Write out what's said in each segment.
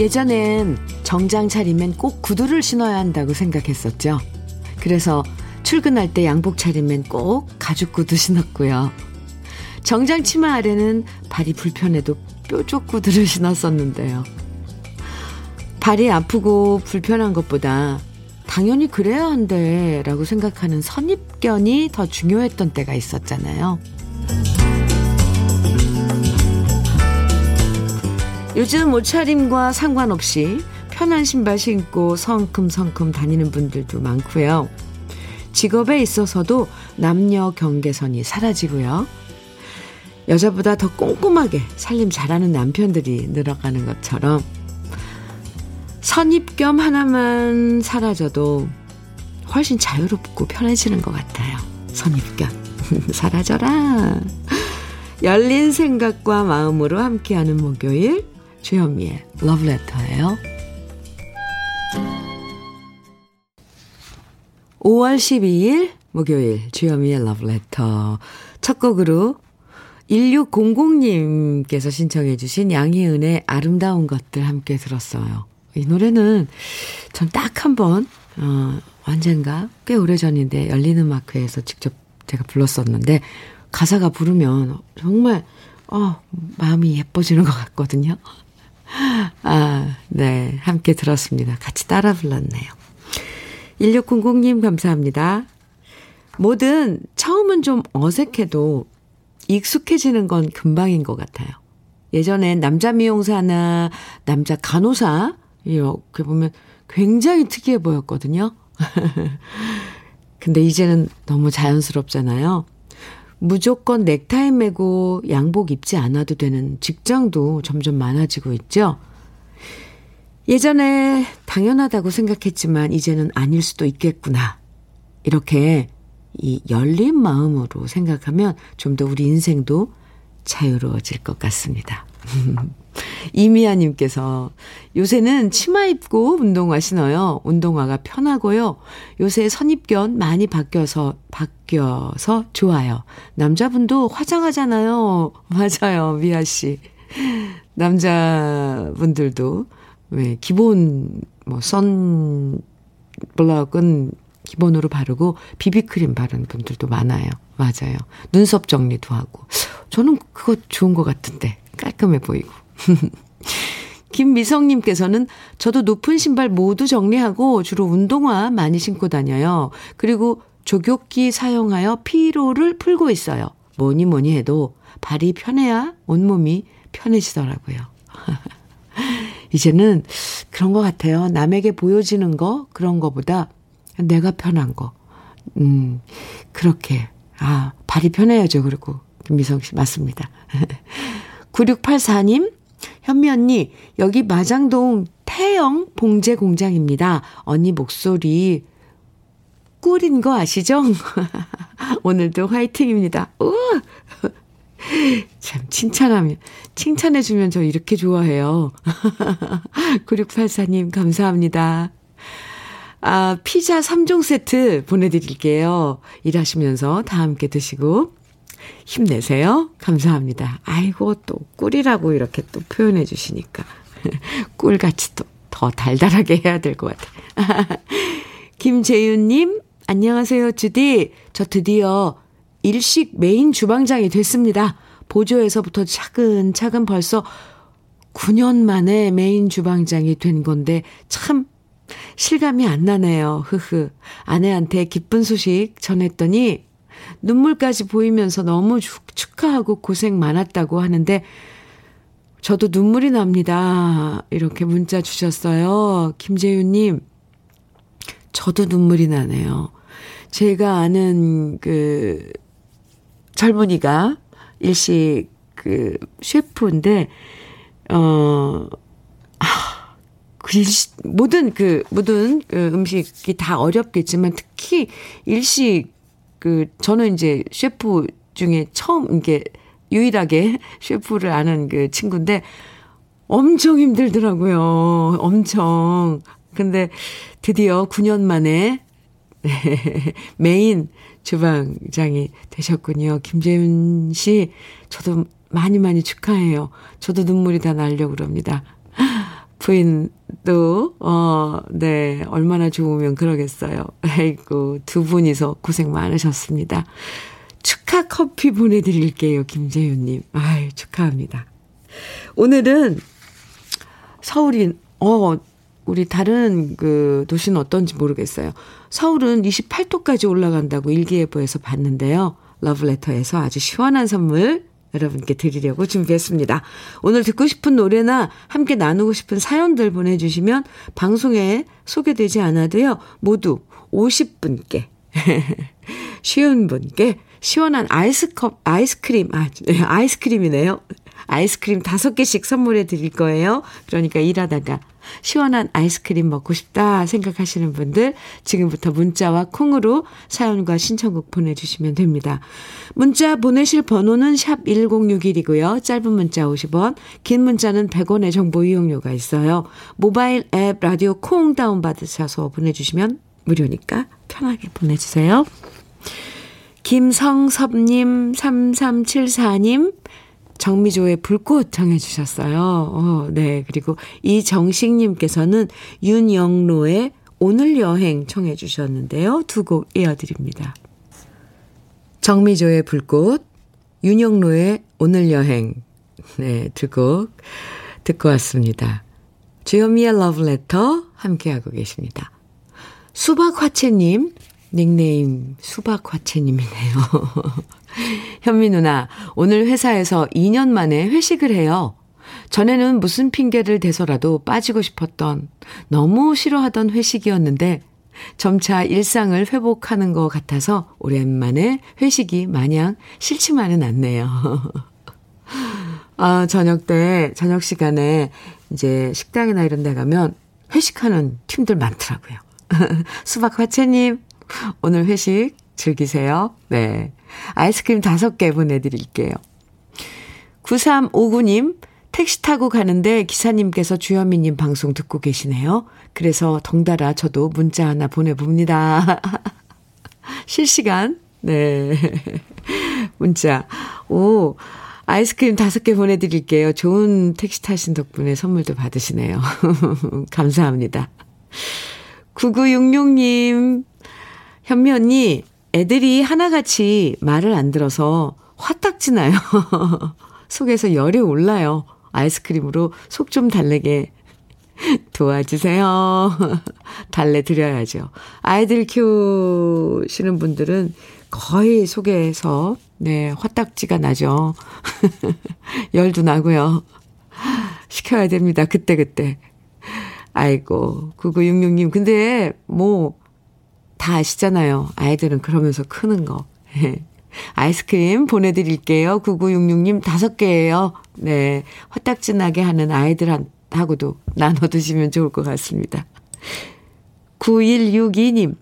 예전엔 정장 차림엔 꼭 구두를 신어야 한다고 생각했었죠. 그래서 출근할 때 양복 차림엔 꼭 가죽 구두 신었고요. 정장 치마 아래는 발이 불편해도 뾰족 구두를 신었었는데요. 발이 아프고 불편한 것보다 당연히 그래야 한대 라고 생각하는 선입견이 더 중요했던 때가 있었잖아요. 요즘 옷차림과 상관없이 편한 신발 신고 성큼성큼 다니는 분들도 많고요. 직업에 있어서도 남녀 경계선이 사라지고요. 여자보다 더 꼼꼼하게 살림 잘하는 남편들이 늘어가는 것처럼 선입견 하나만 사라져도 훨씬 자유롭고 편해지는 것 같아요. 선입견 사라져라. 열린 생각과 마음으로 함께하는 목요일, 주현미의 러브레터예요. 5월 12일 목요일 주현미의 러브레터 첫 곡으로 1600님께서 신청해 주신 양희은의 아름다운 것들 함께 들었어요. 이 노래는 전 딱 한 번 언젠가 꽤 오래전인데 열린음악회에서 직접 제가 불렀었는데 가사가 부르면 정말 마음이 예뻐지는 것 같거든요. 아, 네, 함께 들었습니다. 같이 따라 불렀네요. 1600님 감사합니다. 뭐든 처음은 좀 어색해도 익숙해지는 건 금방인 것 같아요. 예전엔 남자 미용사나 남자 간호사 이렇게 보면 굉장히 특이해 보였거든요. 근데 이제는 너무 자연스럽잖아요. 무조건 넥타이 매고 양복 입지 않아도 되는 직장도 점점 많아지고 있죠. 예전에 당연하다고 생각했지만 이제는 아닐 수도 있겠구나. 이렇게 이 열린 마음으로 생각하면 좀 더 우리 인생도 자유로워질 것 같습니다. 이미아님께서 요새는 치마 입고 운동화 신어요. 운동화가 편하고요. 요새 선입견 많이 바뀌어서 좋아요. 남자분도 화장하잖아요. 맞아요, 미아 씨. 남자분들도 왜 기본 선블럭은 기본으로 바르고 비비크림 바르는 분들도 많아요. 맞아요. 눈썹 정리도 하고. 저는 그거 좋은 것 같은데 깔끔해 보이고. 김미성님께서는 저도 높은 신발 모두 정리하고 주로 운동화 많이 신고 다녀요. 그리고 조교기 사용하여 피로를 풀고 있어요. 뭐니 해도 발이 편해야 온몸이 편해지더라고요. 이제는 그런 것 같아요. 남에게 보여지는 거 그런 거보다 내가 편한 거. 그렇게. 아, 발이 편해야죠. 그리고 김미성 씨 맞습니다. 9684님, 현미 언니, 여기 마장동 태영 봉제 공장입니다. 언니 목소리 꿀인 거 아시죠? 오늘도 화이팅입니다. 우와! 참, 칭찬해주면 저 이렇게 좋아해요. 9684님, 감사합니다. 아, 피자 3종 세트 보내드릴게요. 일하시면서 다 함께 드시고. 힘내세요. 감사합니다. 아이고, 또 꿀이라고 이렇게 또 표현해 주시니까 꿀같이 또 더 달달하게 해야 될 것 같아요. 김재윤님, 안녕하세요. 주디, 저 드디어 일식 메인 주방장이 됐습니다. 보조에서부터 차근차근 벌써 9년 만에 메인 주방장이 된 건데 참 실감이 안 나네요. 흐흐. 아내한테 기쁜 소식 전했더니 눈물까지 보이면서 너무 축하하고 고생 많았다고 하는데 저도 눈물이 납니다. 이렇게 문자 주셨어요. 김재윤님, 저도 눈물이 나네요. 제가 아는 그 젊은이가 일식 그 셰프인데 모든 음식이 다 어렵겠지만 특히 일식 저는 이제 셰프 중에 유일하게 셰프를 아는 그 친구인데 엄청 힘들더라고요. 엄청. 근데 드디어 9년 만에 메인 주방장이 되셨군요. 김재윤 씨, 저도 많이 축하해요. 저도 눈물이 다 나려고 그럽니다. 부인도, 네, 얼마나 좋으면 그러겠어요. 아이고, 두 분이서 고생 많으셨습니다. 축하 커피 보내드릴게요, 김재윤님. 아이, 축하합니다. 오늘은 서울인, 우리 다른 그 도시는 어떤지 모르겠어요. 서울은 28도까지 올라간다고 일기예보에서 봤는데요. 러브레터에서 아주 시원한 선물 여러분께 드리려고 준비했습니다. 오늘 듣고 싶은 노래나 함께 나누고 싶은 사연들 보내주시면 방송에 소개되지 않아도요. 모두 50분께 쉬운 분께 시원한 아이스크림이네요. 아이스크림 5개씩 선물해 드릴 거예요. 그러니까 일하다가 시원한 아이스크림 먹고 싶다 생각하시는 분들 지금부터 문자와 콩으로 사연과 신청곡 보내주시면 됩니다. 문자 보내실 번호는 샵 1061이고요. 짧은 문자 50원, 긴 문자는 100원의 정보 이용료가 있어요. 모바일 앱 라디오 콩 다운받으셔서 보내주시면 무료니까 편하게 보내주세요. 김성섭님, 3374님, 정미조의 불꽃 정해주셨어요. 네. 그리고 이정식님께서는 윤영로의 오늘 여행 청해주셨는데요. 두 곡 이어드립니다. 정미조의 불꽃, 윤영로의 오늘 여행. 네. 두 곡 듣고 왔습니다. 주현미의 러브레터 함께하고 계십니다. 수박화채님, 닉네임 수박화채님이네요. 현미 누나, 오늘 회사에서 2년 만에 회식을 해요. 전에는 무슨 핑계를 대서라도 빠지고 싶었던, 너무 싫어하던 회식이었는데 점차 일상을 회복하는 것 같아서 오랜만에 회식이 마냥 싫지만은 않네요. 아, 저녁 시간에 이제 식당이나 이런 데 가면 회식하는 팀들 많더라고요. 수박화채님, 오늘 회식 즐기세요. 네. 아이스크림 5개 보내드릴게요. 9359님, 택시 타고 가는데 기사님께서 주현미님 방송 듣고 계시네요. 그래서 덩달아 저도 문자 하나 보내봅니다. 실시간, 네. 문자. 오, 아이스크림 5개 보내드릴게요. 좋은 택시 타신 덕분에 선물도 받으시네요. 감사합니다. 9966님, 현미 언니, 애들이 하나같이 말을 안 들어서 화딱지 나요. 속에서 열이 올라요. 아이스크림으로 속 좀 달래게 도와주세요. 달래드려야죠. 아이들 키우시는 분들은 거의 속에서, 네, 화딱지가 나죠. 열도 나고요. 시켜야 됩니다. 그때그때. 아이고, 9966님. 근데 뭐 다 아시잖아요. 아이들은 그러면서 크는 거. 아이스크림 보내드릴게요. 9966님 5개예요. 네, 화딱지 나게 하는 아이들하고도 나눠드시면 좋을 것 같습니다. 9162님,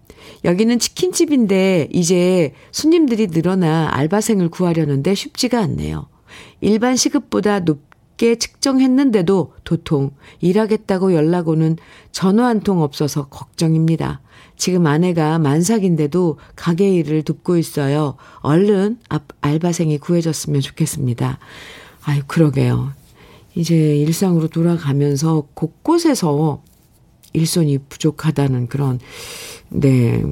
여기는 치킨집인데 이제 손님들이 늘어나 알바생을 구하려는데 쉽지가 않네요. 일반 시급보다 높게 측정했는데도 도통 일하겠다고 연락 오는 전화 한 통 없어서 걱정입니다. 지금 아내가 만삭인데도 가게 일을 돕고 있어요. 얼른 알바생이 구해졌으면 좋겠습니다. 아유, 그러게요. 이제 일상으로 돌아가면서 곳곳에서 일손이 부족하다는 그런, 네,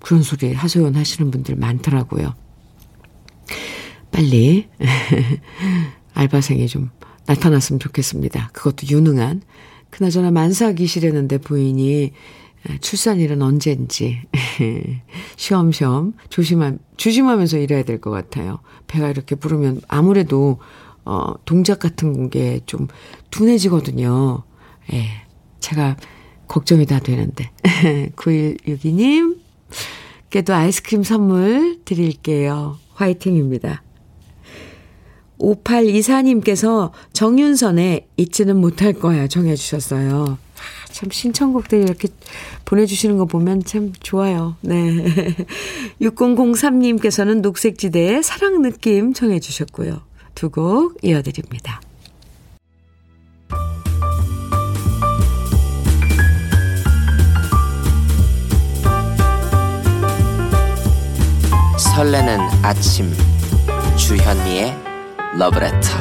그런 소리 하소연 하시는 분들 많더라고요. 빨리 알바생이 좀 나타났으면 좋겠습니다. 그것도 유능한. 그나저나 만삭이시라는데 부인이 출산일은 언제인지 시험시험 조심하면서 일해야 될 것 같아요. 배가 이렇게 부르면 아무래도 동작 같은 게 좀 둔해지거든요. 예, 제가 걱정이 다 되는데 9162님께도 아이스크림 선물 드릴게요. 화이팅입니다. 5824님께서 정윤선의 잊지는 못할 거야 정해 주셨어요. 참 신청곡들이 이렇게 보내주시는 거 보면 참 좋아요. 네. 6003님께서는 녹색지대의 사랑 느낌 청해 주셨고요. 두 곡 이어드립니다. 설레는 아침 주현미의 러브레터.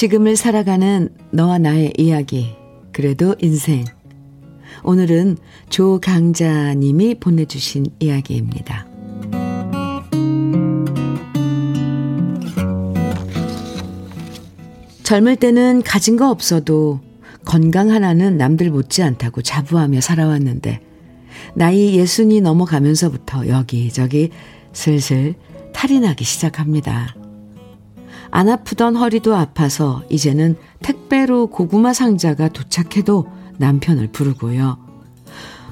지금을 살아가는 너와 나의 이야기, 그래도 인생. 오늘은 조강자님이 보내주신 이야기입니다. 젊을 때는 가진 거 없어도 건강 하나는 남들 못지않다고 자부하며 살아왔는데 나이 60이 넘어가면서부터 여기저기 슬슬 탈이 나기 시작합니다. 안 아프던 허리도 아파서 이제는 택배로 고구마 상자가 도착해도 남편을 부르고요.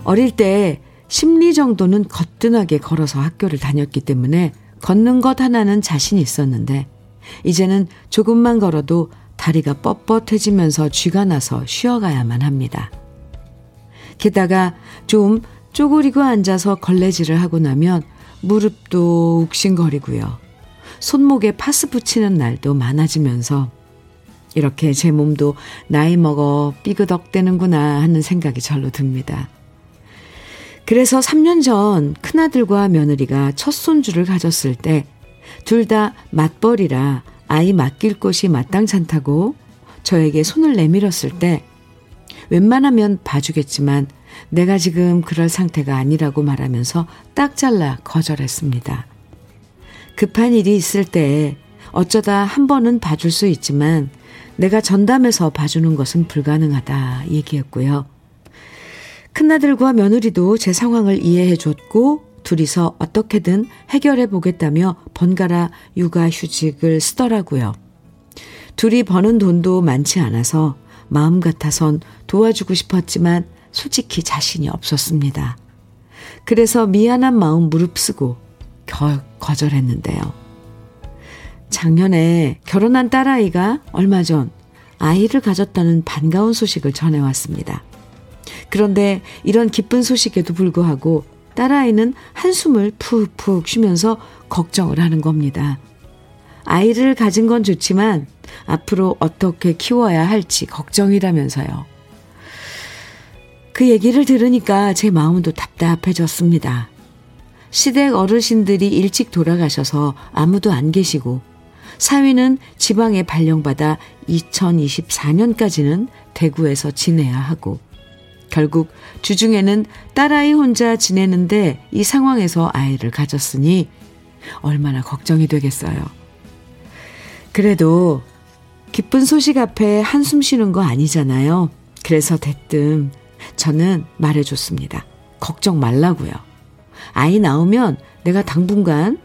어릴 때 십리 정도는 거뜬하게 걸어서 학교를 다녔기 때문에 걷는 것 하나는 자신 있었는데 이제는 조금만 걸어도 다리가 뻣뻣해지면서 쥐가 나서 쉬어가야만 합니다. 게다가 좀 쪼그리고 앉아서 걸레질을 하고 나면 무릎도 욱신거리고요. 손목에 파스 붙이는 날도 많아지면서 이렇게 제 몸도 나이 먹어 삐그덕대는구나 하는 생각이 절로 듭니다. 그래서 3년 전 큰아들과 며느리가 첫 손주를 가졌을 때 둘 다 맞벌이라 아이 맡길 곳이 마땅찮다고 저에게 손을 내밀었을 때 웬만하면 봐주겠지만 내가 지금 그럴 상태가 아니라고 말하면서 딱 잘라 거절했습니다. 급한 일이 있을 때 어쩌다 한 번은 봐줄 수 있지만 내가 전담해서 봐주는 것은 불가능하다 얘기했고요. 큰아들과 며느리도 제 상황을 이해해줬고 둘이서 어떻게든 해결해보겠다며 번갈아 육아휴직을 쓰더라고요. 둘이 버는 돈도 많지 않아서 마음 같아선 도와주고 싶었지만 솔직히 자신이 없었습니다. 그래서 미안한 마음 무릅쓰고 결 거절했는데요. 작년에 결혼한 딸아이가 얼마 전 아이를 가졌다는 반가운 소식을 전해왔습니다. 그런데 이런 기쁜 소식에도 불구하고 딸아이는 한숨을 푹푹 쉬면서 걱정을 하는 겁니다. 아이를 가진 건 좋지만 앞으로 어떻게 키워야 할지 걱정이라면서요. 그 얘기를 들으니까 제 마음도 답답해졌습니다. 시댁 어르신들이 일찍 돌아가셔서 아무도 안 계시고 사위는 지방에 발령받아 2024년까지는 대구에서 지내야 하고 결국 주중에는 딸아이 혼자 지내는데 이 상황에서 아이를 가졌으니 얼마나 걱정이 되겠어요. 그래도 기쁜 소식 앞에 한숨 쉬는 거 아니잖아요. 그래서 대뜸 저는 말해줬습니다. 걱정 말라고요. 아이 나오면 내가 당분간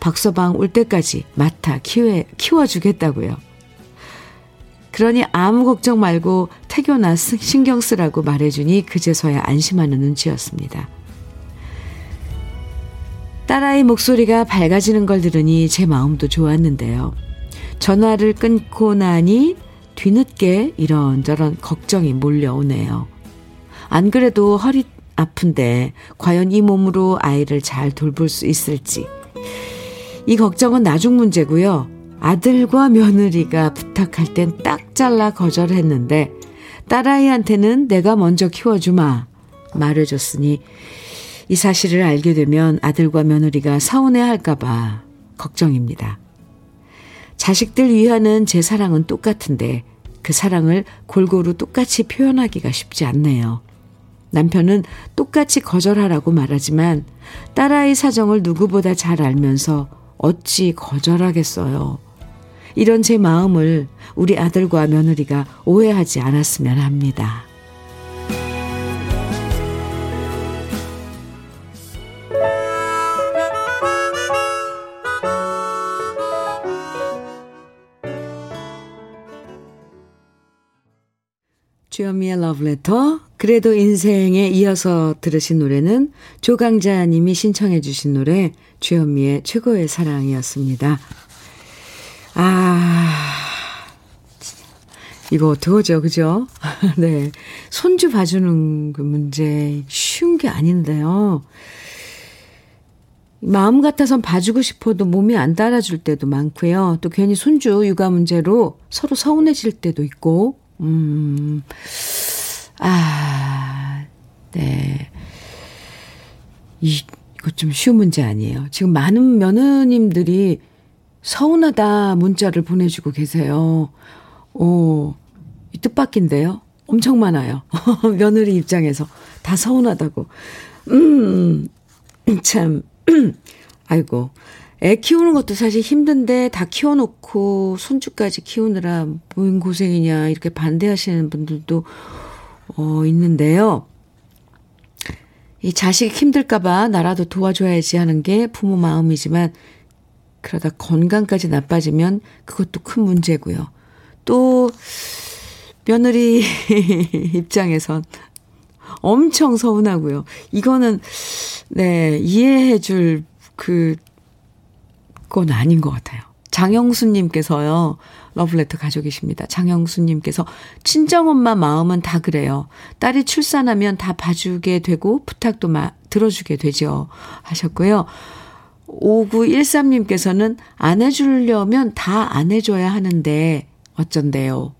박서방 올 때까지 맡아 키워주겠다고요. 그러니 아무 걱정 말고 태교나 신경 쓰라고 말해주니 그제서야 안심하는 눈치였습니다. 딸아이 목소리가 밝아지는 걸 들으니 제 마음도 좋았는데요. 전화를 끊고 나니 뒤늦게 이런저런 걱정이 몰려오네요. 안 그래도 허리 아픈데 과연 이 몸으로 아이를 잘 돌볼 수 있을지. 이 걱정은 나중 문제고요. 아들과 며느리가 부탁할 땐 딱 잘라 거절했는데 딸아이한테는 내가 먼저 키워주마 말해줬으니 이 사실을 알게 되면 아들과 며느리가 서운해할까봐 걱정입니다. 자식들 위하는 제 사랑은 똑같은데 그 사랑을 골고루 똑같이 표현하기가 쉽지 않네요. 남편은 똑같이 거절하라고 말하지만 딸아이 사정을 누구보다 잘 알면서 어찌 거절하겠어요. 이런 제 마음을 우리 아들과 며느리가 오해하지 않았으면 합니다. 주현미의 러브레터 그래도 인생에 이어서 들으신 노래는 조강자님이 신청해 주신 노래 주현미의 최고의 사랑이었습니다. 이거 어떡하죠? 그죠? 네, 손주 봐주는 그 문제 쉬운 게 아닌데요. 마음 같아선 봐주고 싶어도 몸이 안 따라줄 때도 많고요. 또 괜히 손주 육아 문제로 서로 서운해질 때도 있고 네. 이거 좀 쉬운 문제 아니에요. 지금 많은 며느님들이 서운하다 문자를 보내주고 계세요. 오, 뜻밖인데요. 엄청 많아요. 며느리 입장에서 다 서운하다고. 참, 아이고. 애 키우는 것도 사실 힘든데 다 키워놓고 손주까지 키우느라 뭔 고생이냐 이렇게 반대하시는 분들도 있는데요. 이 자식이 힘들까봐 나라도 도와줘야지 하는 게 부모 마음이지만 그러다 건강까지 나빠지면 그것도 큰 문제고요. 또 며느리 입장에선 엄청 서운하고요. 이거는 네 이해해 줄 그건 아닌 것 같아요. 장영수님께서요. 러블레터 가족이십니다. 장영수님께서 친정엄마 마음은 다 그래요. 딸이 출산하면 다 봐주게 되고 부탁도 들어주게 되죠. 하셨고요. 5913님께서는 안 해주려면 다 안 해줘야 하는데 어쩐대요.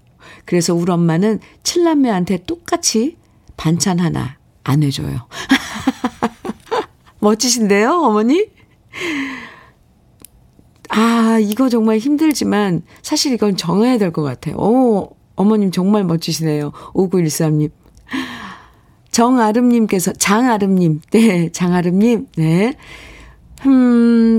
그래서 우리 엄마는 칠남매한테 똑같이 반찬 하나 안 해줘요. 멋지신데요, 어머니? 아, 이거 정말 힘들지만 사실 이건 정해야 될 것 같아요. 오, 어머님 정말 멋지시네요. 5913님. 정아름님께서, 장아름님. 네, 장아름님. 네.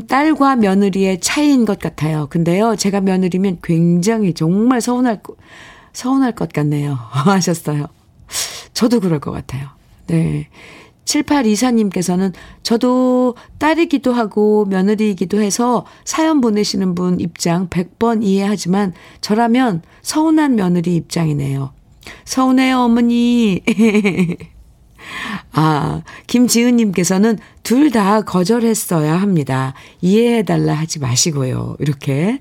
딸과 며느리의 차이인 것 같아요. 근데요, 제가 며느리면 굉장히 정말 서운할 것 같네요. 하셨어요. 저도 그럴 것 같아요. 네. 7824님께서는 저도 딸이기도 하고 며느리이기도 해서 사연 보내시는 분 입장 100번 이해하지만 저라면 서운한 며느리 입장이네요. 서운해요, 어머니. 아, 김지은님께서는 둘 다 거절했어야 합니다. 이해해달라 하지 마시고요. 이렇게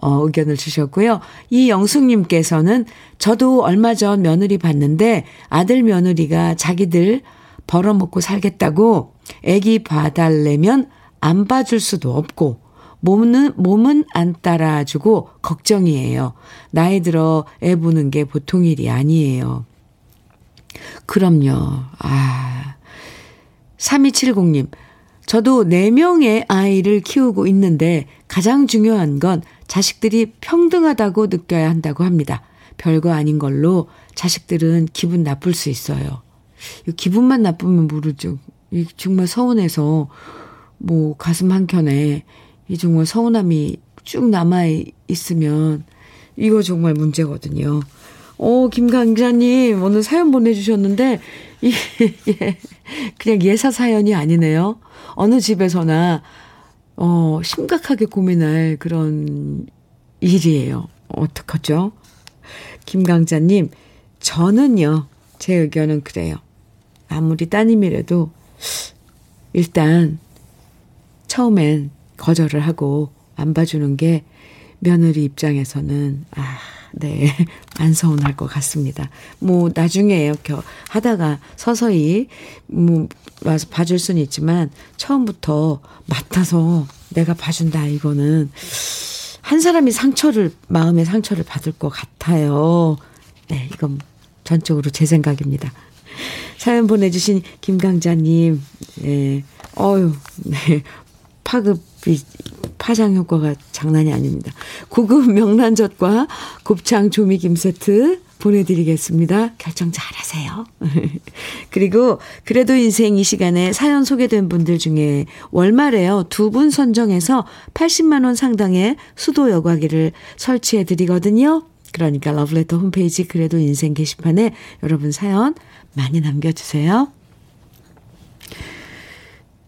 의견을 주셨고요. 이영숙님께서는 저도 얼마 전 며느리 봤는데 아들 며느리가 자기들 벌어먹고 살겠다고 애기 봐달래면 안 봐줄 수도 없고 몸은 안 따라주고 걱정이에요. 나이 들어 애 보는 게 보통 일이 아니에요. 그럼요. 아, 3270님. 저도 4명의 아이를 키우고 있는데 가장 중요한 건 자식들이 평등하다고 느껴야 한다고 합니다. 별거 아닌 걸로 자식들은 기분 나쁠 수 있어요. 기분만 나쁘면 모르죠. 정말 서운해서 뭐 가슴 한켠에 이 정말 서운함이 쭉 남아있으면 이거 정말 문제거든요. 김강자님 오늘 사연 보내주셨는데 그냥 예사 사연이 아니네요. 어느 집에서나 심각하게 고민할 그런 일이에요. 어떡하죠? 김강자님 저는요. 제 의견은 그래요. 아무리 따님이라도 일단 처음엔 거절을 하고 안 봐주는 게 며느리 입장에서는 네, 안 서운할 것 같습니다. 뭐 나중에 이렇게 하다가 서서히 뭐 와서 봐줄 수는 있지만 처음부터 맡아서 내가 봐준다 이거는 한 사람이 마음의 상처를 받을 것 같아요. 네, 이건 전적으로 제 생각입니다. 사연 보내주신 김강자님, 네, 네, 파장 효과가 장난이 아닙니다. 고급 명란젓과 곱창 조미김 세트 보내드리겠습니다. 결정 잘하세요. 그리고 그래도 인생 이 시간에 사연 소개된 분들 중에 월말에요. 2분 선정해서 80만 원 상당의 수도 여과기를 설치해드리거든요. 그러니까 러브레터 홈페이지 그래도 인생 게시판에 여러분 사연 많이 남겨주세요.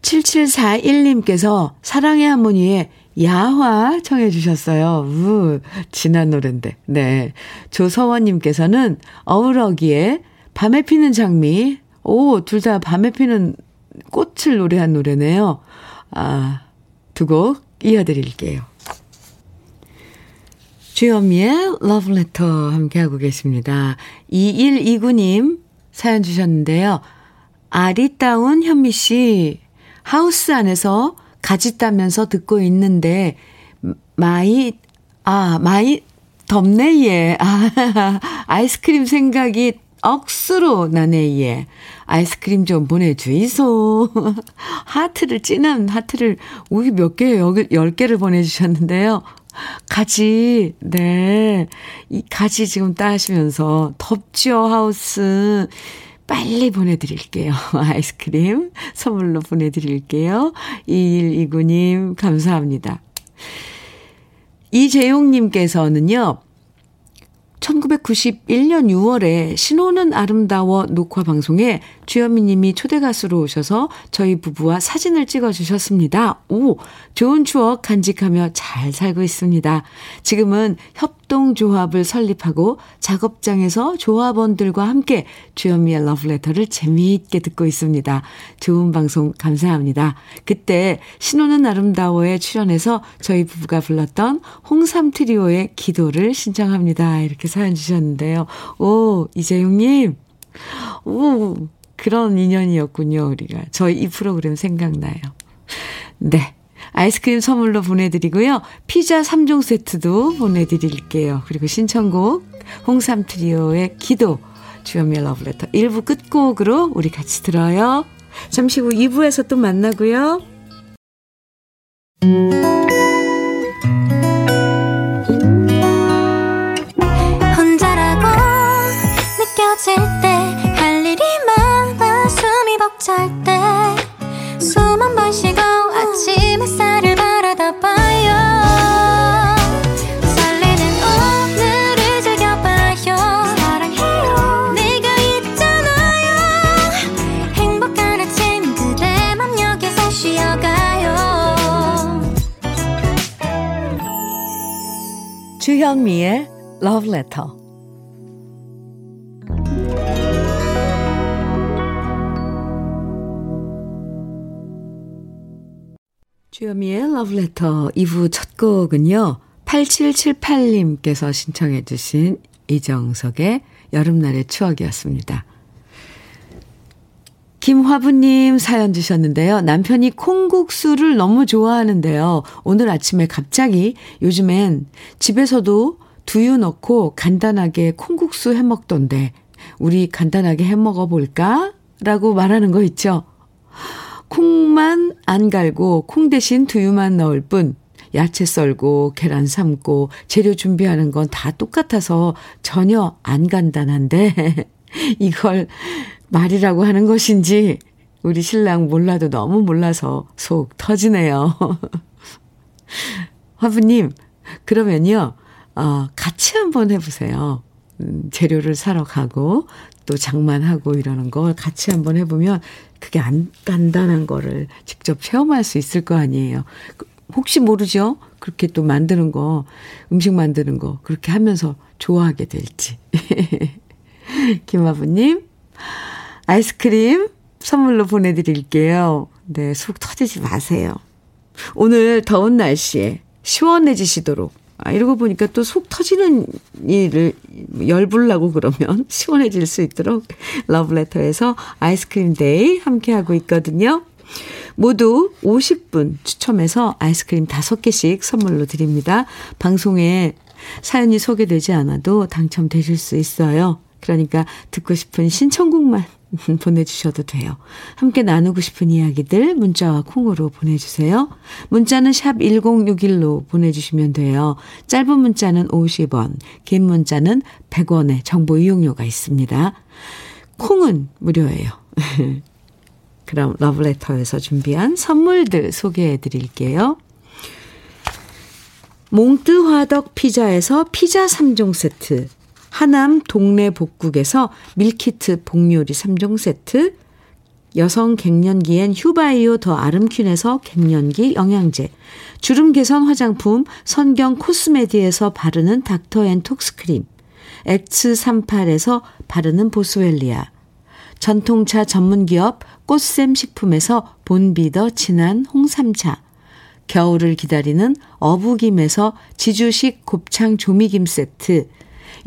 7741님께서 사랑의 하모니에 야화 청해 주셨어요. 우, 지난 노랜데. 네, 조서원님께서는 어우러기에 밤에 피는 장미. 오, 둘 다 밤에 피는 꽃을 노래한 노래네요. 아, 두 곡 이어드릴게요. 주현미의 러브레터 함께하고 계십니다. 2129님 사연 주셨는데요. 아리따운 현미 씨 하우스 안에서 가지 따면서 듣고 있는데 많이 덥네 예. 아이스크림 생각이 억수로 나네 예. 아이스크림 좀 보내주이소. 하트를 진한 하트를 우유 몇 개 10개를 보내주셨는데요. 가지, 네. 이 가지 지금 따시면서 덥지요, 하우스. 빨리 보내드릴게요. 아이스크림 선물로 보내드릴게요. 2129님 감사합니다. 이재용님께서는요. 1991년 6월에 신혼은 아름다워 녹화 방송에 주현미 님이 초대 가수로 오셔서 저희 부부와 사진을 찍어주셨습니다. 오, 좋은 추억 간직하며 잘 살고 있습니다. 지금은 협동조합을 설립하고 작업장에서 조합원들과 함께 주현미의 러브레터를 재미있게 듣고 있습니다. 좋은 방송 감사합니다. 그때 신혼은 아름다워에 출연해서 저희 부부가 불렀던 홍삼 트리오의 기도를 신청합니다. 이렇게 사연 주셨는데요. 오, 이재용님. 오, 그런 인연이었군요, 우리가. 저희 이 프로그램 생각나요. 네. 아이스크림 선물로 보내드리고요. 피자 3종 세트도 보내드릴게요. 그리고 신청곡 홍삼 트리오의 기도, 주현미의 러브레터 1부 끝곡으로 우리 같이 들어요. 잠시 후 2부에서 또 만나고요. 혼자라고 느껴질 때 할 일이 많아 숨이 벅찰 때 숨 한 번 쉬고 아침 햇살을 바라다 봐요. 설레는 오늘을 즐겨봐요. 사랑해요. 내가 있잖아요. 행복한 아침 그대 맘 여기서 쉬어가요. 주현미의 Love Letter. 주현미의 러브레터 2부 첫 곡은요. 8778님께서 신청해 주신 이정석의 여름날의 추억이었습니다. 김화부님 사연 주셨는데요. 남편이 콩국수를 너무 좋아하는데요. 오늘 아침에 갑자기 요즘엔 집에서도 두유 넣고 간단하게 콩국수 해먹던데 우리 간단하게 해먹어볼까? 라고 말하는 거 있죠. 콩만 안 갈고 콩 대신 두유만 넣을 뿐 야채 썰고 계란 삶고 재료 준비하는 건 다 똑같아서 전혀 안 간단한데 이걸 말이라고 하는 것인지 우리 신랑 몰라도 너무 몰라서 속 터지네요. 화부님 그러면요 같이 한번 해보세요. 재료를 사러 가고 또 장만하고 이러는 걸 같이 한번 해보면 그게 안 간단한 거를 직접 체험할 수 있을 거 아니에요. 혹시 모르죠? 그렇게 또 만드는 거, 음식 만드는 거 그렇게 하면서 좋아하게 될지. 김아부님 아이스크림 선물로 보내드릴게요. 네, 속 터지지 마세요. 오늘 더운 날씨에 시원해지시도록 아, 이러고 보니까 또 속 터지는 일을 열불나고 그러면 시원해질 수 있도록 러브레터에서 아이스크림 데이 함께하고 있거든요. 모두 50분 추첨해서 아이스크림 5개씩 선물로 드립니다. 방송에 사연이 소개되지 않아도 당첨되실 수 있어요. 그러니까 듣고 싶은 신청곡만 보내주셔도 돼요. 함께 나누고 싶은 이야기들 문자와 콩으로 보내주세요. 문자는 샵 1061로 보내주시면 돼요. 짧은 문자는 50원, 긴 문자는 100원의 정보 이용료가 있습니다. 콩은 무료예요. 그럼 러브레터에서 준비한 선물들 소개해드릴게요. 몽뜨화덕 피자에서 피자 3종 세트, 하남 동네 복국에서 밀키트 복요리 3종 세트, 여성 갱년기엔 휴바이오 더 아름퀸에서 갱년기 영양제, 주름 개선 화장품 선경 코스메디에서 바르는 닥터앤톡스크림, X38에서 바르는 보스웰리아, 전통차 전문기업 꽃샘 식품에서 본비더 진한 홍삼차, 겨울을 기다리는 어부김에서 지주식 곱창 조미김 세트,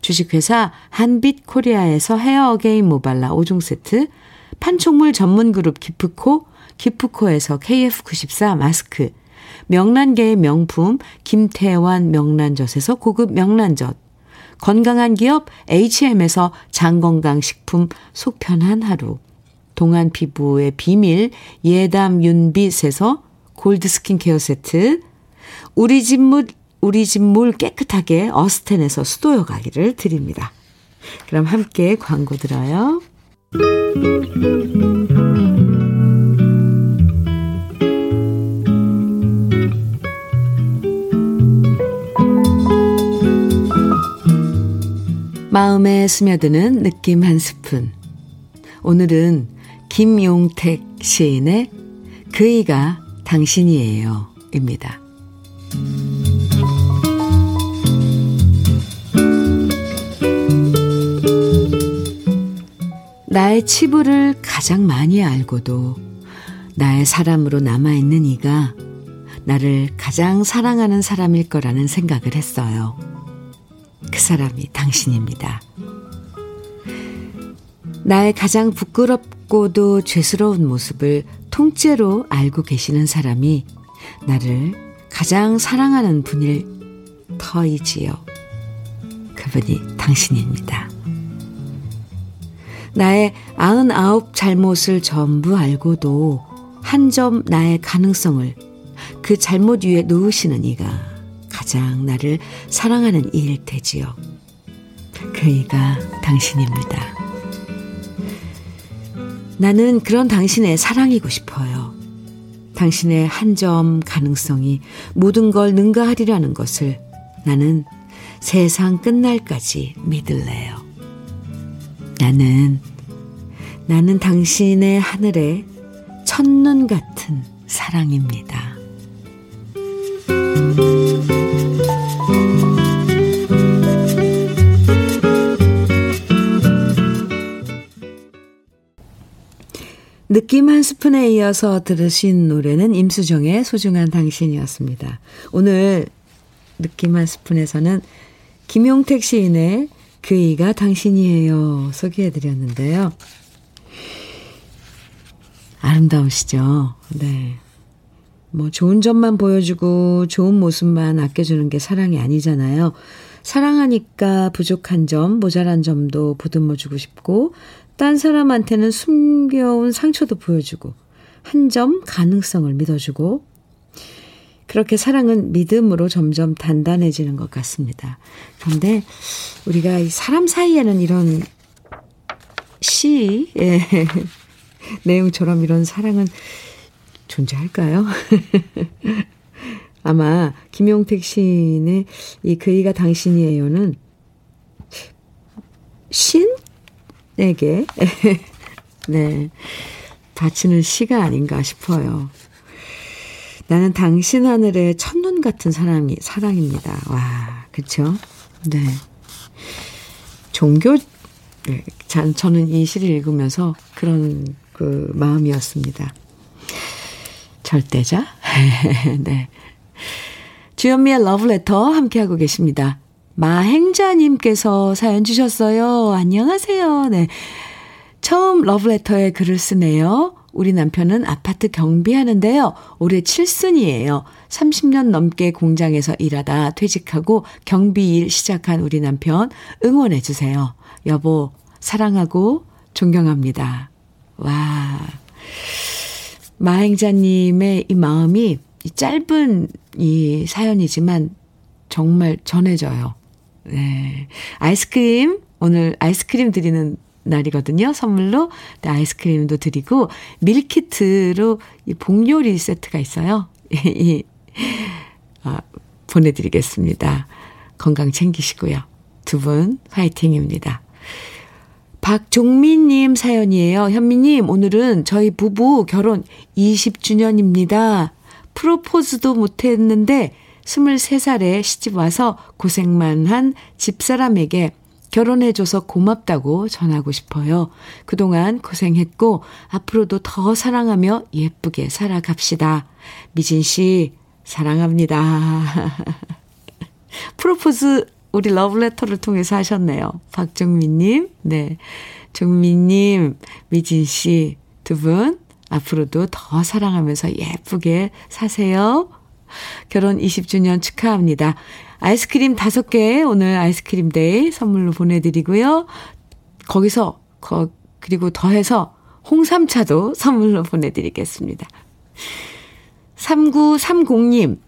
주식회사 한빛코리아에서 헤어어게인 모발라 5종 세트, 판촉물 전문그룹 기프코, 기프코에서 KF94 마스크, 명란계의 명품 김태환 명란젓에서 고급 명란젓, 건강한 기업 HM에서 장건강식품 속편한 하루, 동안 피부의 비밀 예담 윤빛에서 골드 스킨케어 세트, 우리 집 물 깨끗하게 어스텐에서 수도 여과기를 드립니다. 그럼 함께 광고 들어요. 마음에 스며드는 느낌 한 스푼. 오늘은 김용택 시인의 그이가 당신이에요 입니다. 나의 치부를 가장 많이 알고도 나의 사람으로 남아있는 이가 나를 가장 사랑하는 사람일 거라는 생각을 했어요. 그 사람이 당신입니다. 나의 가장 부끄럽고도 죄스러운 모습을 통째로 알고 계시는 사람이 나를 가장 사랑하는 분일 터이지요. 그분이 당신입니다. 나의 99 잘못을 전부 알고도 한 점 나의 가능성을 그 잘못 위에 놓으시는 이가 가장 나를 사랑하는 이일 테지요. 그 이가 당신입니다. 나는 그런 당신의 사랑이고 싶어요. 당신의 한 점 가능성이 모든 걸 능가하리라는 것을 나는 세상 끝날까지 믿을래요. 나는 당신의 하늘에 첫눈 같은 사랑입니다. 느낌 한 스푼에 이어서 들으신 노래는 임수정의 소중한 당신이었습니다. 오늘 느낌 한 스푼에서는 김용택 시인의 그이가 당신이에요 소개해드렸는데요. 아름다우시죠? 네. 뭐 좋은 점만 보여주고 좋은 모습만 아껴주는 게 사랑이 아니잖아요. 사랑하니까 부족한 점, 모자란 점도 보듬어주고 싶고 딴 사람한테는 숨겨온 상처도 보여주고 한 점 가능성을 믿어주고 그렇게 사랑은 믿음으로 점점 단단해지는 것 같습니다. 그런데 우리가 사람 사이에는 이런 시 내용처럼 이런 사랑은 존재할까요? 아마 김용택 시인의 이 그이가 당신이에요는 신에게 네, 바치는 시가 아닌가 싶어요. 나는 당신 하늘의 첫눈 같은 사람이 사랑입니다. 와, 그렇죠? 네. 저는 이 시를 읽으면서 그런 그 마음이었습니다. 절대자. 네. 주현미의 러브레터 함께하고 계십니다. 마행자님께서 사연 주셨어요. 안녕하세요. 네. 처음 러브레터에 글을 쓰네요. 우리 남편은 아파트 경비하는데요. 올해 7순이에요. 30년 넘게 공장에서 일하다 퇴직하고 경비 일 시작한 우리 남편 응원해 주세요. 여보, 사랑하고 존경합니다. 와, 마행자님의 이 마음이 짧은 이 사연이지만 정말 전해져요. 네, 아이스크림, 오늘 아이스크림 드리는 날이거든요. 선물로 아이스크림도 드리고 밀키트로 이 복요리 세트가 있어요. 보내드리겠습니다. 건강 챙기시고요. 두 분 파이팅입니다. 박종민님 사연이에요. 현미님, 오늘은 저희 부부 결혼 20주년입니다. 프로포즈도 못했는데 23살에 시집 와서 고생만 한 집사람에게 결혼해줘서 고맙다고 전하고 싶어요. 그동안 고생했고 앞으로도 더 사랑하며 예쁘게 살아갑시다. 미진 씨 사랑합니다. 프로포즈 우리 러브레터를 통해서 하셨네요. 박정민님, 네, 정민님, 미진씨 두 분 앞으로도 더 사랑하면서 예쁘게 사세요. 결혼 20주년 축하합니다. 아이스크림 5개 오늘 아이스크림 데이 선물로 보내드리고요. 거기서 그리고 더해서 홍삼차도 선물로 보내드리겠습니다. 3930님,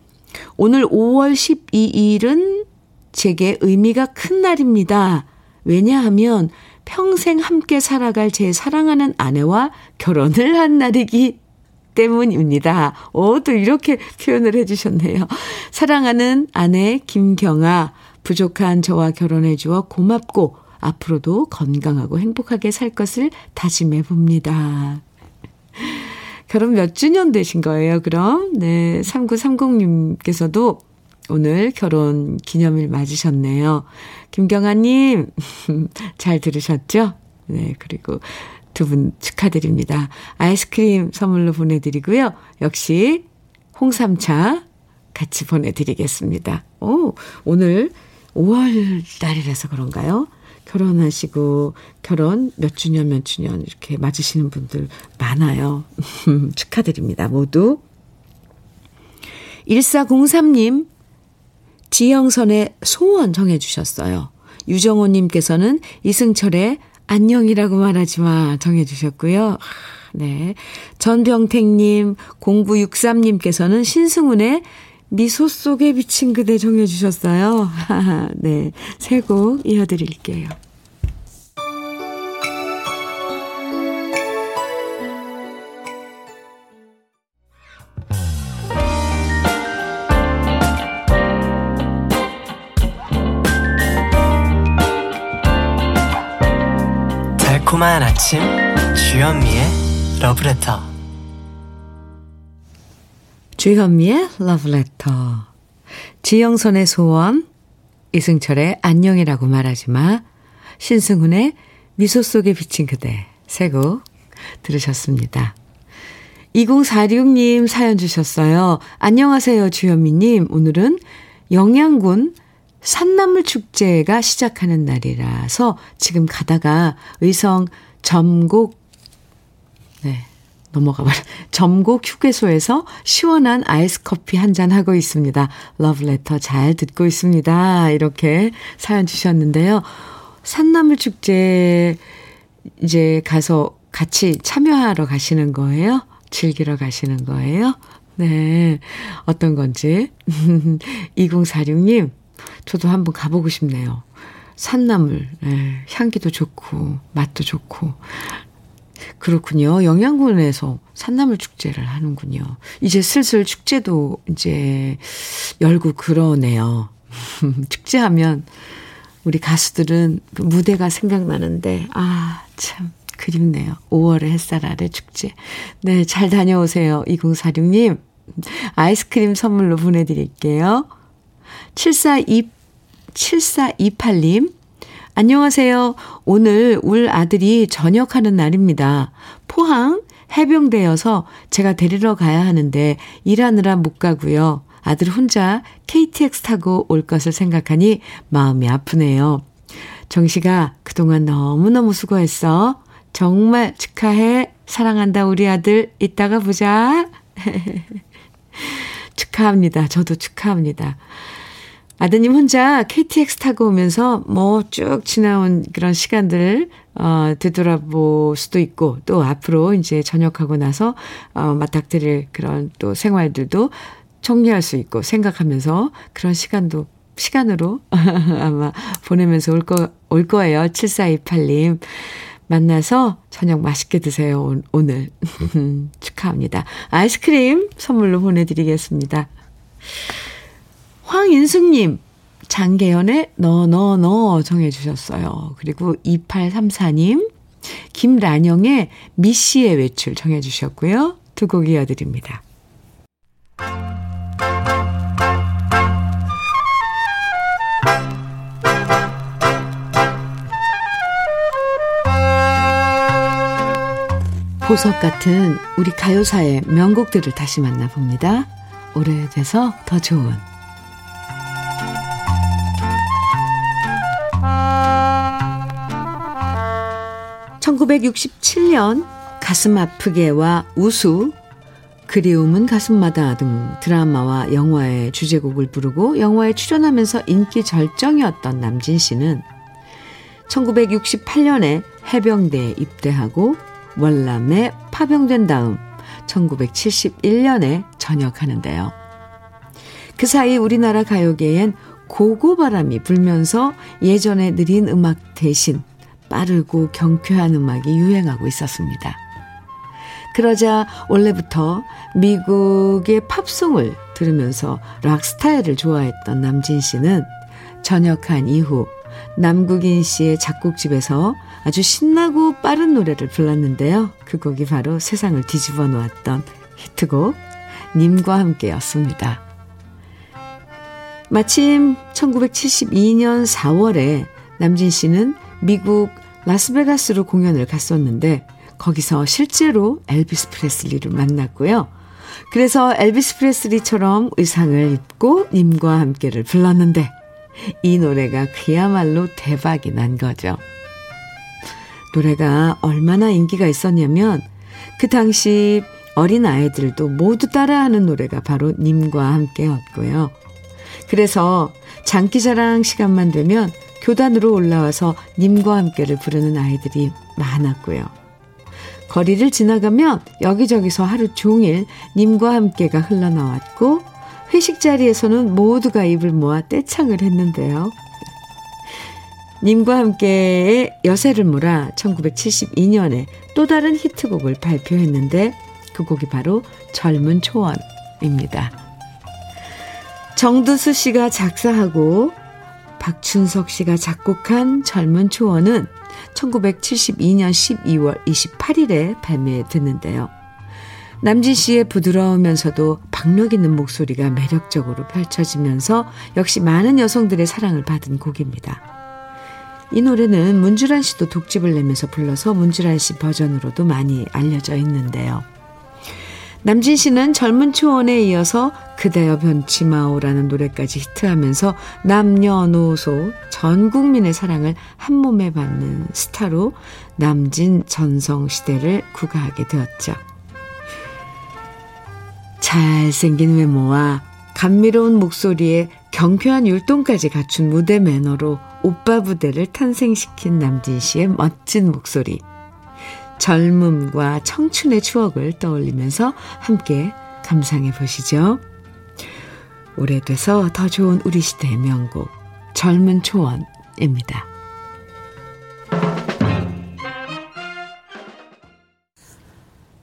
오늘 5월 12일은 제게 의미가 큰 날입니다. 왜냐하면 평생 함께 살아갈 제 사랑하는 아내와 결혼을 한 날이기 때문입니다. 오, 또 이렇게 표현을 해주셨네요. 사랑하는 아내 김경아, 부족한 저와 결혼해 주어 고맙고 앞으로도 건강하고 행복하게 살 것을 다짐해 봅니다. 결혼 몇 주년 되신 거예요, 그럼? 네, 3930님께서도 오늘 결혼 기념일 맞으셨네요. 김경아님, 잘 들으셨죠? 네, 그리고 두 분 축하드립니다. 아이스크림 선물로 보내드리고요. 역시 홍삼차 같이 보내드리겠습니다. 오, 오늘 5월 달이라서 그런가요? 결혼하시고 결혼 몇 주년 이렇게 맞으시는 분들 많아요. 축하드립니다, 모두. 1403님, 지영선의 소원 정해 주셨어요. 유정호님께서는 이승철의 안녕이라고 말하지 마 정해 주셨고요. 네, 전병택님, 0963님께서는 신승훈의 미소 속에 비친 그대 정해 주셨어요. 네, 세 곡 이어드릴게요. 달콤한 아침 주현미의 러브레터. 주현미의 러브레터. 지영선의 소원, 이승철의 안녕이라고 말하지 마, 신승훈의 미소 속에 비친 그대 세 곡 들으셨습니다. 2046님 사연 주셨어요. 안녕하세요 주현미님. 오늘은 영양군 산나물 축제가 시작하는 날이라서 지금 가다가 의성 점곡, 네, 넘어가봐라. 점곡 휴게소에서 시원한 아이스 커피 한잔 하고 있습니다. 러브레터 잘 듣고 있습니다. 이렇게 사연 주셨는데요. 산나물 축제 이제 가서 같이 참여하러 가시는 거예요? 즐기러 가시는 거예요? 네, 어떤 건지. 2046님, 저도 한번 가보고 싶네요. 산나물, 네, 향기도 좋고 맛도 좋고. 그렇군요. 영양군에서 산나물 축제를 하는군요. 이제 슬슬 축제도 이제 열고 그러네요. 축제하면 우리 가수들은 그 무대가 생각나는데, 아, 참 그립네요. 5월의 햇살 아래 축제. 네, 잘 다녀오세요. 2046님. 아이스크림 선물로 보내드릴게요. 7428님. 안녕하세요. 오늘 울 아들이 전역하는 날입니다. 포항 해병대여서 제가 데리러 가야 하는데 일하느라 못 가고요. 아들 혼자 KTX 타고 올 것을 생각하니 마음이 아프네요. 정식아, 그동안 너무너무 수고했어. 정말 축하해. 사랑한다 우리 아들. 이따가 보자. 축하합니다. 저도 축하합니다. 아드님 혼자 KTX 타고 오면서 뭐 쭉 지나온 그런 시간들 되돌아볼 수도 있고, 또 앞으로 이제 전역하고 나서 맞닥뜨릴 그런 또 생활들도 정리할 수 있고 생각하면서 그런 시간도 시간으로 아마 보내면서 올 거예요. 7428님. 만나서 저녁 맛있게 드세요, 오늘. 축하합니다. 아이스크림 선물로 보내드리겠습니다. 황인숙님, 장계연의 너너너 정해 주셨어요. 그리고 2834님, 김란영의 미씨의 외출 정해 주셨고요. 두 곡 이어드립니다. 보석 같은 우리 가요사의 명곡들을 다시 만나봅니다. 오래돼서 더 좋은. 1967년 가슴 아프게와 우수, 그리움은 가슴마다 등 드라마와 영화의 주제곡을 부르고 영화에 출연하면서 인기 절정이었던 남진 씨는 1968년에 해병대에 입대하고 월남에 파병된 다음 1971년에 전역하는데요. 그 사이 우리나라 가요계엔 고고바람이 불면서 예전의 느린 음악 대신 빠르고 경쾌한 음악이 유행하고 있었습니다. 그러자 원래부터 미국의 팝송을 들으면서 락 스타일을 좋아했던 남진 씨는 전역한 이후 남국인 씨의 작곡집에서 아주 신나고 빠른 노래를 불렀는데요. 그 곡이 바로 세상을 뒤집어 놓았던 히트곡 님과 함께였습니다. 마침 1972년 4월에 남진 씨는 미국 라스베가스로 공연을 갔었는데 거기서 실제로 엘비스 프레슬리를 만났고요. 그래서 엘비스 프레슬리처럼 의상을 입고 님과 함께를 불렀는데 이 노래가 그야말로 대박이 난 거죠. 노래가 얼마나 인기가 있었냐면 그 당시 어린 아이들도 모두 따라하는 노래가 바로 님과 함께였고요. 그래서 장기자랑 시간만 되면 교단으로 올라와서 님과 함께를 부르는 아이들이 많았고요. 거리를 지나가면 여기저기서 하루 종일 님과 함께가 흘러나왔고 회식 자리에서는 모두가 입을 모아 떼창을 했는데요. 님과 함께의 여세를 몰아 1972년에 또 다른 히트곡을 발표했는데 그 곡이 바로 젊은 초원입니다. 정두수 씨가 작사하고 박춘석 씨가 작곡한 젊은 초원은 1972년 12월 28일에 발매됐는데요. 남진 씨의 부드러우면서도 박력 있는 목소리가 매력적으로 펼쳐지면서 역시 많은 여성들의 사랑을 받은 곡입니다. 이 노래는 문주란 씨도 독집을 내면서 불러서 문주란 씨 버전으로도 많이 알려져 있는데요. 남진 씨는 젊은 초원에 이어서 그대여 변치마오라는 노래까지 히트하면서 남녀노소 전 국민의 사랑을 한 몸에 받는 스타로 남진 전성 시대를 구가하게 되었죠. 잘생긴 외모와 감미로운 목소리에 경쾌한 율동까지 갖춘 무대 매너로 오빠 부대를 탄생시킨 남진 씨의 멋진 목소리. 젊음과 청춘의 추억을 떠올리면서 함께 감상해 보시죠. 오래돼서 더 좋은 우리 시대의 명곡 젊은 초원입니다.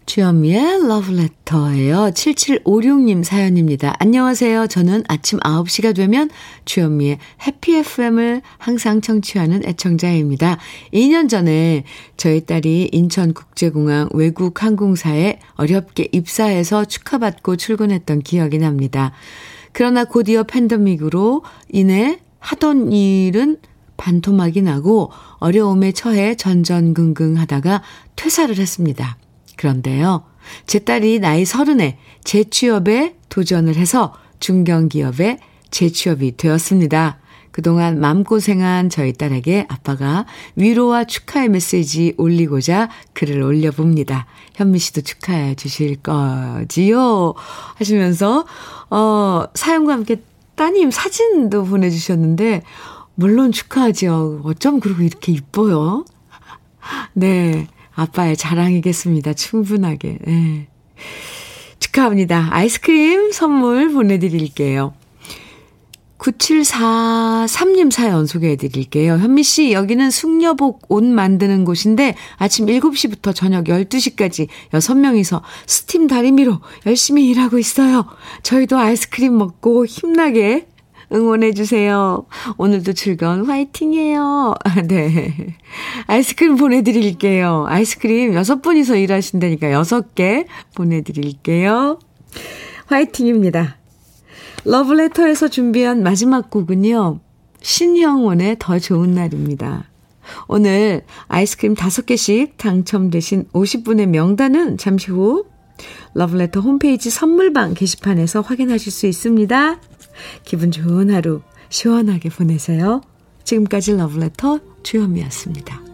주현미의 러브레터예요. 7756님 사연입니다. 안녕하세요. 저는 아침 9시가 되면 주현미의 해피 FM을 항상 청취하는 애청자입니다. 2년 전에 저희 딸이 인천국제공항 외국 항공사에 어렵게 입사해서 축하받고 출근했던 기억이 납니다. 그러나 곧이어 팬데믹으로 인해 하던 일은 반토막이 나고 어려움에 처해 전전긍긍하다가 퇴사를 했습니다. 그런데요, 제 딸이 나이 30에 재취업에 도전을 해서 중견기업에 재취업이 되었습니다. 그동안 마음고생한 저희 딸에게 아빠가 위로와 축하의 메시지 올리고자 글을 올려봅니다. 현미 씨도 축하해 주실 거지요? 하시면서 사연과 함께 따님 사진도 보내주셨는데 물론 축하하죠. 어쩜 그러고 이렇게 이뻐요? 네. 아빠의 자랑이겠습니다. 충분하게. 네. 축하합니다. 아이스크림 선물 보내드릴게요. 9743님 사연 소개해드릴게요. 현미씨, 여기는 숙녀복 옷 만드는 곳인데 아침 7시부터 저녁 12시까지 6명이서 스팀 다리미로 열심히 일하고 있어요. 저희도 아이스크림 먹고 힘나게 응원해주세요. 오늘도 즐거운 화이팅이에요. 네. 아이스크림 보내드릴게요. 아이스크림 6분이서 일하신다니까 6개 보내드릴게요. 화이팅입니다. 러브레터에서 준비한 마지막 곡은요. 신형원의 더 좋은 날입니다. 오늘 아이스크림 5개씩 당첨되신 50분의 명단은 잠시 후 러브레터 홈페이지 선물방 게시판에서 확인하실 수 있습니다. 기분 좋은 하루 시원하게 보내세요. 지금까지 러브레터 주현미였습니다.